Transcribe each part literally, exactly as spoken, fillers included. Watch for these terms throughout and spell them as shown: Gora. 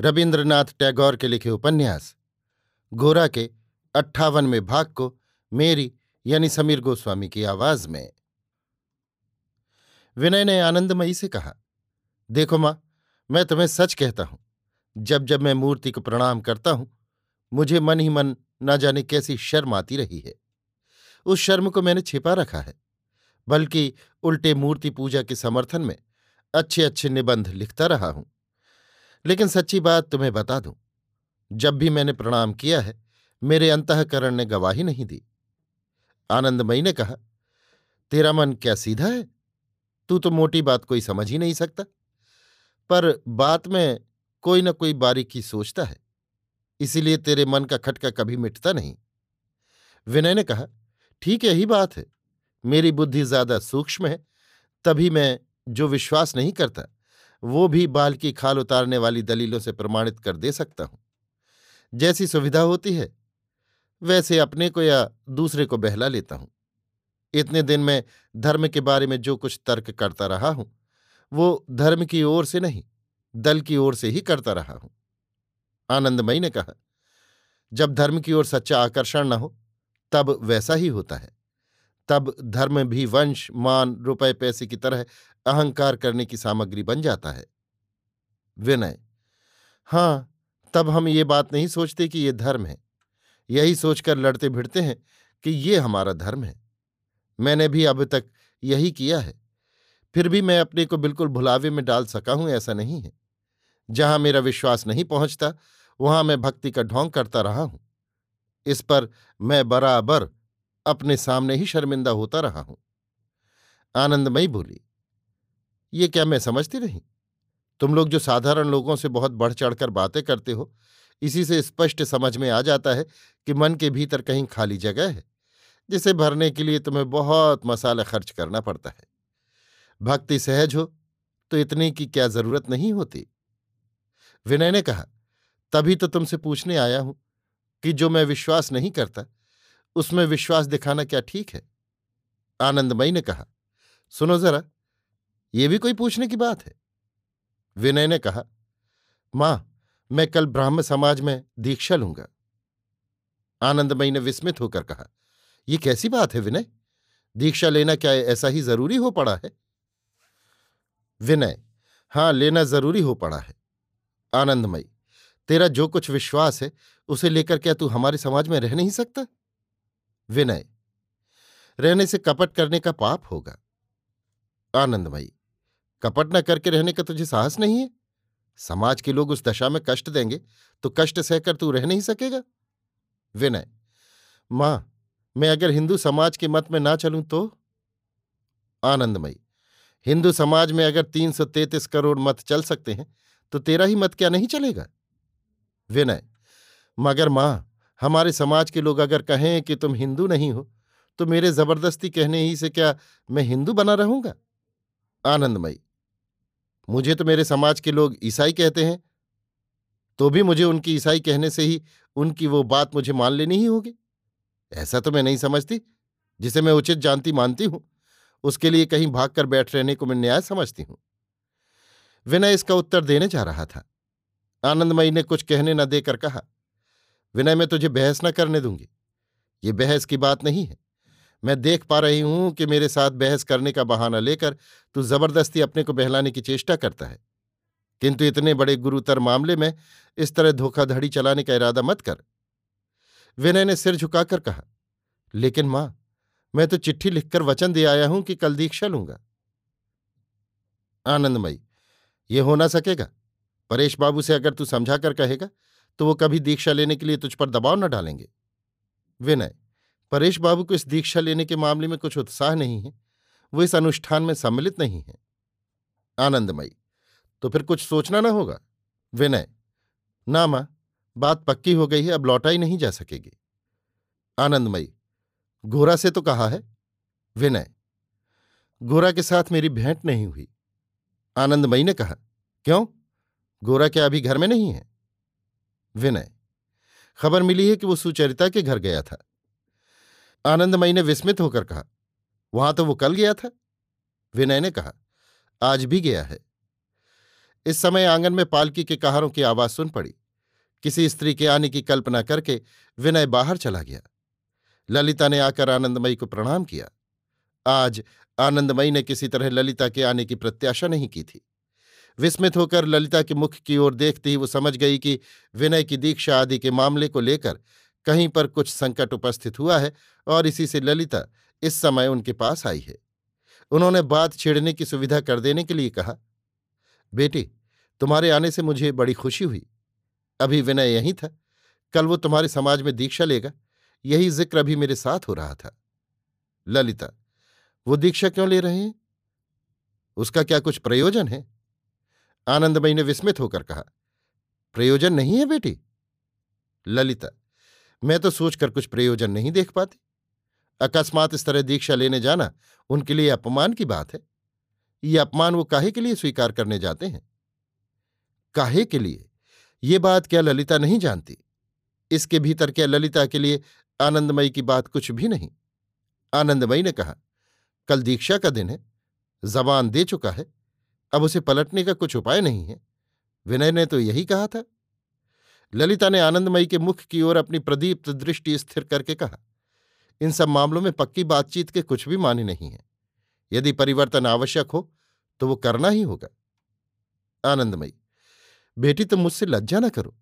रविंद्रनाथ टैगोर के लिखे उपन्यास गोरा के अट्ठावनवें भाग को मेरी यानी समीर गोस्वामी की आवाज में। विनय ने आनंदमयी से कहा, देखो माँ, मैं तुम्हें सच कहता हूँ, जब जब मैं मूर्ति को प्रणाम करता हूँ मुझे मन ही मन ना जाने कैसी शर्म आती रही है। उस शर्म को मैंने छिपा रखा है, बल्कि उल्टे मूर्ति पूजा के समर्थन में अच्छे अच्छे निबंध लिखता रहा हूँ। लेकिन सच्ची बात तुम्हें बता दूं, जब भी मैंने प्रणाम किया है मेरे अंतःकरण ने गवाही नहीं दी। आनंदमयी ने कहा, तेरा मन क्या सीधा है, तू तो मोटी बात कोई समझ ही नहीं सकता, पर बात में कोई न कोई बारीकी सोचता है, इसीलिए तेरे मन का खटका कभी मिटता नहीं। विनय ने कहा, ठीक यही बात है, मेरी बुद्धि ज्यादा सूक्ष्म है, तभी मैं जो विश्वास नहीं करता वो भी बाल की खाल उतारने वाली दलीलों से प्रमाणित कर दे सकता हूं। जैसी सुविधा होती है वैसे अपने को या दूसरे को बहला लेता हूं। इतने दिन में धर्म के बारे में जो कुछ तर्क करता रहा हूं वो धर्म की ओर से नहीं, दल की ओर से ही करता रहा हूं। आनंदमयी ने कहा, जब धर्म की ओर सच्चा आकर्षण न हो तब वैसा ही होता है। तब धर्म भी वंश, मान, रुपए पैसे की तरह अहंकार करने की सामग्री बन जाता है। विनय, हाँ, तब हम ये बात नहीं सोचते कि ये धर्म है, यही सोचकर लड़ते भिड़ते हैं कि ये हमारा धर्म है। मैंने भी अब तक यही किया है, फिर भी मैं अपने को बिल्कुल भुलावे में डाल सका हूं ऐसा नहीं है। जहां मेरा विश्वास नहीं पहुंचता वहां मैं भक्ति का ढोंग करता रहा हूं। इस पर मैं बराबर अपने सामने ही शर्मिंदा होता रहा हूं। आनंदमयी बोली, ये क्या मैं समझती नहीं? तुम लोग जो साधारण लोगों से बहुत बढ़ चढ़कर बातें करते हो, इसी से स्पष्ट समझ में आ जाता है कि मन के भीतर कहीं खाली जगह है, जिसे भरने के लिए तुम्हें बहुत मसाला खर्च करना पड़ता है। भक्ति सहज हो तो इतने की क्या जरूरत नहीं होती। विनय ने कहा, तभी तो तुमसे पूछने आया हूं कि जो मैं विश्वास नहीं करता उसमें विश्वास दिखाना क्या ठीक है? आनंदमयी ने कहा, सुनो जरा, ये भी कोई पूछने की बात है। विनय ने कहा, मां, मैं कल ब्राह्म समाज में दीक्षा लूंगा। आनंदमयी ने विस्मित होकर कहा, यह कैसी बात है विनय, दीक्षा लेना क्या ऐसा ही जरूरी हो पड़ा है? विनय, हां, लेना जरूरी हो पड़ा है। आनंदमयी, तेरा जो कुछ विश्वास है उसे लेकर क्या तू हमारे समाज में रह नहीं सकता? विनय, रहने से कपट करने का पाप होगा। आनंदमयी, कपट न करके रहने का तुझे साहस नहीं है? समाज के लोग उस दशा में कष्ट देंगे तो कष्ट सहकर तू रह नहीं सकेगा। विनय, मां, मैं अगर हिंदू समाज के मत में ना चलूं तो? आनंदमयी, हिंदू समाज में अगर तीन सौ तैंतीस करोड़ मत चल सकते हैं तो तेरा ही मत क्या नहीं चलेगा? विनय, मगर मां, हमारे समाज के लोग अगर कहें कि तुम हिंदू नहीं हो तो मेरे जबरदस्ती कहने ही से क्या मैं हिंदू बना रहूंगा? आनंदमयी, मुझे तो मेरे समाज के लोग ईसाई कहते हैं, तो भी मुझे उनकी ईसाई कहने से ही उनकी वो बात मुझे मान लेनी ही होगी, ऐसा तो मैं नहीं समझती। जिसे मैं उचित जानती मानती हूं उसके लिए कहीं भाग कर बैठ रहने को मैं न्याय समझती हूं। विनय इसका उत्तर देने जा रहा था। आनंदमयी ने कुछ कहने न देकर कहा, विनय, मैं तुझे बहस न करने दूंगी, ये बहस की बात नहीं है। मैं देख पा रही हूं कि मेरे साथ बहस करने का बहाना लेकर तू जबरदस्ती अपने को बहलाने की चेष्टा करता है, किंतु इतने बड़े गुरुतर मामले में इस तरह धोखाधड़ी चलाने का इरादा मत कर। विनय ने सिर झुकाकर कहा, लेकिन मां, मैं तो चिट्ठी लिखकर वचन दे आया हूं कि कल दीक्षा लूंगा। आनंदमयी, ये हो ना सकेगा। परेश बाबू से अगर तू समझा कर कहेगा तो वो कभी दीक्षा लेने के लिए तुझ पर दबाव न डालेंगे। विनय, परेश बाबू को इस दीक्षा लेने के मामले में कुछ उत्साह नहीं है, वो इस अनुष्ठान में सम्मिलित नहीं है। आनंदमयी, तो फिर कुछ सोचना ना होगा। विनय, ना मां, बात पक्की हो गई है, अब लौटाई नहीं जा सकेगी। आनंदमयी, गोरा से तो कहा है? विनय, गोरा के साथ मेरी भेंट नहीं हुई। आनंदमयी ने कहा, क्यों, गोरा क्या अभी घर में नहीं है? विनय, खबर मिली है कि वो सुचरिता के घर गया था। आनंदमयी ने विस्मित होकर कहा, वहां तो वो कल गया था। विनय ने कहा, आज भी गया है। इस समय आंगन में पालकी के कहारों की आवाज सुन पड़ी। किसी स्त्री के आने की कल्पना करके विनय बाहर चला गया। ललिता ने आकर आनंदमयी को प्रणाम किया। आज आनंदमयी ने किसी तरह ललिता के आने की प्रत्याशा नहीं की थी। विस्मित होकर ललिता के मुख की ओर देखते ही वो समझ गई कि विनय की दीक्षा आदि के मामले को लेकर कहीं पर कुछ संकट उपस्थित हुआ है और इसी से ललिता इस समय उनके पास आई है। उन्होंने बात छेड़ने की सुविधा कर देने के लिए कहा, बेटी, तुम्हारे आने से मुझे बड़ी खुशी हुई। अभी विनय यहीं था, कल वो तुम्हारे समाज में दीक्षा लेगा, यही जिक्र अभी मेरे साथ हो रहा था। ललिता, वो दीक्षा क्यों ले रहे हैं? उसका क्या कुछ प्रयोजन है? आनंदमयी ने विस्मित होकर कहा, प्रयोजन नहीं है बेटी। ललिता, मैं तो सोचकर कुछ प्रयोजन नहीं देख पाती। अकस्मात इस तरह दीक्षा लेने जाना उनके लिए अपमान की बात है। ये अपमान वो काहे के लिए स्वीकार करने जाते हैं? काहे के लिए, ये बात क्या ललिता नहीं जानती? इसके भीतर क्या ललिता के लिए आनंदमयी की बात कुछ भी नहीं? आनंदमयी ने कहा, कल दीक्षा का दिन है, जबान दे चुका है, अब उसे पलटने का कुछ उपाय नहीं है। विनय ने तो यही कहा था। ललिता ने आनंदमयी के मुख की ओर अपनी प्रदीप्त दृष्टि स्थिर करके कहा, इन सब मामलों में पक्की बातचीत के कुछ भी माने नहीं है। यदि परिवर्तन आवश्यक हो तो वो करना ही होगा। आनंदमयी, बेटी, तुम मुझसे लज्जा न करो।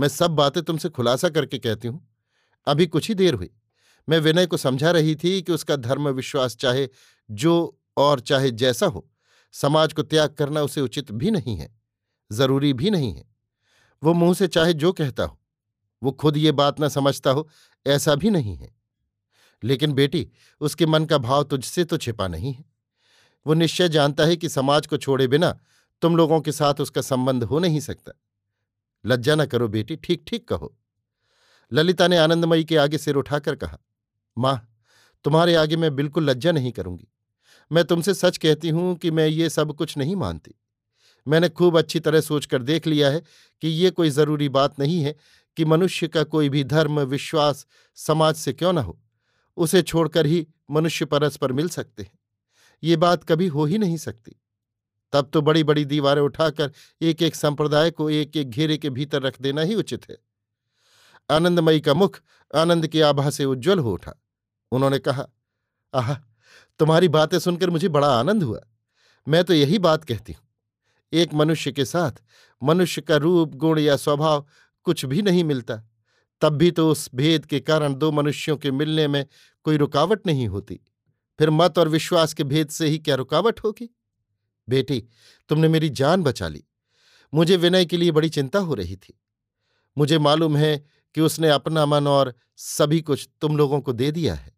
मैं सब बातें तुमसे खुलासा करके कहती हूं। अभी कुछ ही देर हुई, मैं विनय को समझा रही थी कि उसका धर्म विश्वास चाहे जो और चाहे जैसा हो, समाज को त्याग करना उसे उचित भी नहीं है, जरूरी भी नहीं है। वो मुंह से चाहे जो कहता हो, वो खुद ये बात न समझता हो, ऐसा भी नहीं है। लेकिन बेटी, उसके मन का भाव तुझसे तो छिपा नहीं है। वो निश्चय जानता है कि समाज को छोड़े बिना तुम लोगों के साथ उसका संबंध हो नहीं सकता। लज्जा न करो बेटी, ठीक ठीक कहो। ललिता ने आनंदमयी के आगे सिर उठाकर कहा, मां, तुम्हारे आगे मैं बिल्कुल लज्जा नहीं करूंगी। मैं तुमसे सच कहती हूं कि मैं ये सब कुछ नहीं मानती। मैंने खूब अच्छी तरह सोचकर देख लिया है कि ये कोई ज़रूरी बात नहीं है कि मनुष्य का कोई भी धर्म विश्वास समाज से क्यों ना हो, उसे छोड़कर ही मनुष्य परस्पर मिल सकते हैं। ये बात कभी हो ही नहीं सकती। तब तो बड़ी बड़ी दीवारें उठाकर एक एक संप्रदाय को एक एक घेरे के भीतर रख देना ही उचित है। आनंदमयी का मुख आनंद की आभा से उज्ज्वल हो उठा। उन्होंने कहा, आह, तुम्हारी बातें सुनकर मुझे बड़ा आनंद हुआ। मैं तो यही बात कहती हूँ, एक मनुष्य के साथ मनुष्य का रूप गुण या स्वभाव कुछ भी नहीं मिलता, तब भी तो उस भेद के कारण दो मनुष्यों के मिलने में कोई रुकावट नहीं होती। फिर मत और विश्वास के भेद से ही क्या रुकावट होगी? बेटी, तुमने मेरी जान बचा ली। मुझे विनय के लिए बड़ी चिंता हो रही थी। मुझे मालूम है कि उसने अपना मन और सभी कुछ तुम लोगों को दे दिया है।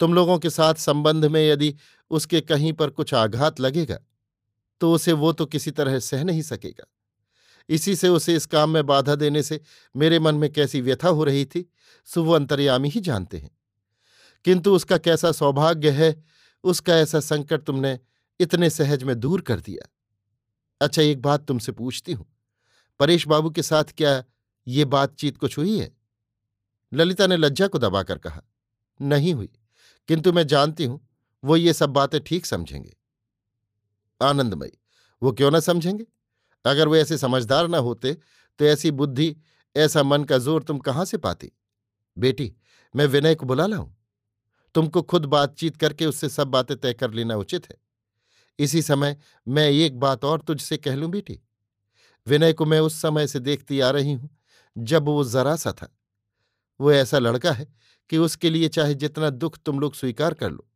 तुम लोगों के साथ संबंध में यदि उसके कहीं पर कुछ आघात लगेगा तो उसे वो तो किसी तरह सह नहीं सकेगा। इसी से उसे इस काम में बाधा देने से मेरे मन में कैसी व्यथा हो रही थी, सो वो अंतर्यामी ही जानते हैं। किंतु उसका कैसा सौभाग्य है, उसका ऐसा संकट तुमने इतने सहज में दूर कर दिया। अच्छा, एक बात तुमसे पूछती हूं, परेश बाबू के साथ क्या ये बातचीत कुछ हुई है? ललिता ने लज्जा को दबाकर कहा, नहीं हुई, किंतु मैं जानती हूं वो ये सब बातें ठीक समझेंगे। आनंदमयी, वो क्यों ना समझेंगे? अगर वो ऐसे समझदार ना होते तो ऐसी बुद्धि, ऐसा मन का जोर तुम कहां से पाती? बेटी, मैं विनय को बुला लाऊं? तुमको खुद बातचीत करके उससे सब बातें तय कर लेना उचित है। इसी समय मैं एक बात और तुझसे कह लूं बेटी, विनय को मैं उस समय से देखती आ रही हूं जब वो जरा सा था। वो ऐसा लड़का है कि उसके लिए चाहे जितना दुख तुम लोग स्वीकार कर लो,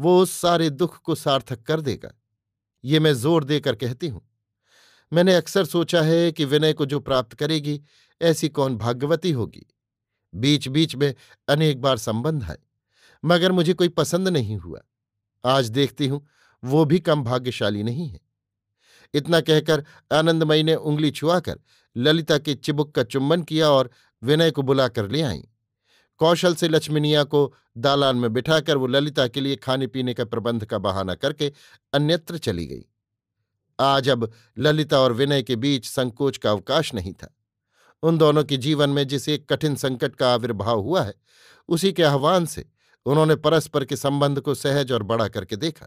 वो उस सारे दुख को सार्थक कर देगा। ये मैं जोर देकर कहती हूं। मैंने अक्सर सोचा है कि विनय को जो प्राप्त करेगी ऐसी कौन भाग्यवती होगी। बीच बीच में अनेक बार संबंध आए, मगर मुझे कोई पसंद नहीं हुआ। आज देखती हूं वो भी कम भाग्यशाली नहीं है। इतना कहकर आनंदमयी ने उंगली छुआकर ललिता के चिबुक का चुम्बन किया और विनय को बुलाकर ले आईं। कौशल से लक्ष्मीनिया को दालान में बिठाकर वो ललिता के लिए खाने पीने का प्रबंध का बहाना करके अन्यत्र चली गई। आज अब ललिता और विनय के बीच संकोच का अवकाश नहीं था। उन दोनों के जीवन में जिस एक कठिन संकट का आविर्भाव हुआ है, उसी के आह्वान से उन्होंने परस्पर के संबंध को सहज और बड़ा करके देखा।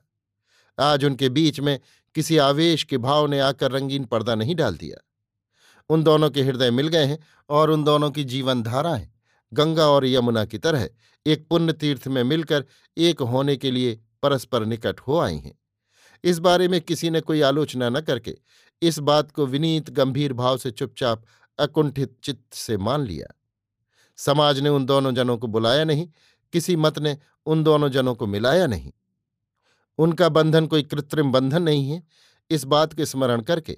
आज उनके बीच में किसी आवेश के भाव ने आकर रंगीन पर्दा नहीं डाल दिया। उन दोनों के हृदय मिल गए हैं और उन दोनों की जीवन धाराएं गंगा और यमुना की तरह एक पुण्य तीर्थ में मिलकर एक होने के लिए परस्पर निकट हो आई हैं। इस बारे में किसी ने कोई आलोचना न करके इस बात को विनीत गंभीर भाव से चुपचाप अकुंठित चित्त से मान लिया। समाज ने उन दोनों जनों को बुलाया नहीं, किसी मत ने उन दोनों जनों को मिलाया नहीं। उनका बंधन कोई कृत्रिम बंधन नहीं है। इस बात के स्मरण करके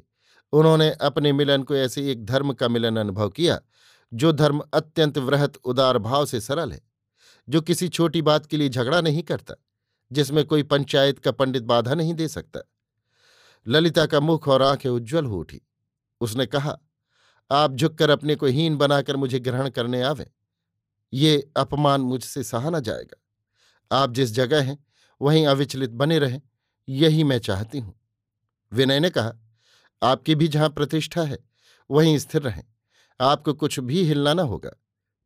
उन्होंने अपने मिलन को ऐसे एक धर्म का मिलन अनुभव किया जो धर्म अत्यंत वृहत उदार भाव से सरल है, जो किसी छोटी बात के लिए झगड़ा नहीं करता, जिसमें कोई पंचायत का पंडित बाधा नहीं दे सकता। ललिता का मुख और आंखें उज्ज्वल हो उठी। उसने कहा, आप झुककर अपने को हीन बनाकर मुझे ग्रहण करने आवें, ये अपमान मुझसे सहा न जाएगा। आप जिस जगह हैं वहीं अविचलित बने रहें, यही मैं चाहती हूं। विनय ने कहा, आपकी भी जहां प्रतिष्ठा है वहीं स्थिर रहें, आपको कुछ भी हिलाना होगा।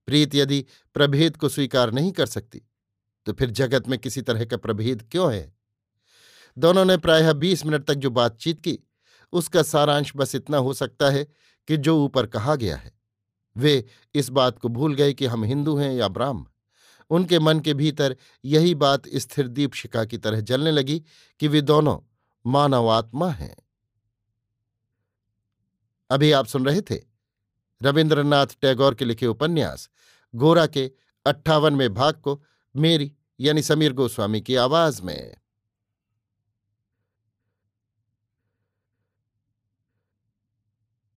प्रीत यदि प्रभेद को स्वीकार नहीं कर सकती तो फिर जगत में किसी तरह का प्रभेद क्यों है। दोनों ने प्रायः बीस मिनट तक जो बातचीत की, उसका सारांश बस इतना हो सकता है कि जो ऊपर कहा गया है। वे इस बात को भूल गए कि हम हिंदू हैं या ब्राह्मण। उनके मन के भीतर यही बात स्थिर दीपशिखा की तरह जलने लगी कि वे दोनों मानव आत्मा हैं। अभी आप सुन रहे थे रविन्द्रनाथ टैगोर के लिखे उपन्यास गोरा के अट्ठावनवें भाग को मेरी यानी समीर गोस्वामी की आवाज में।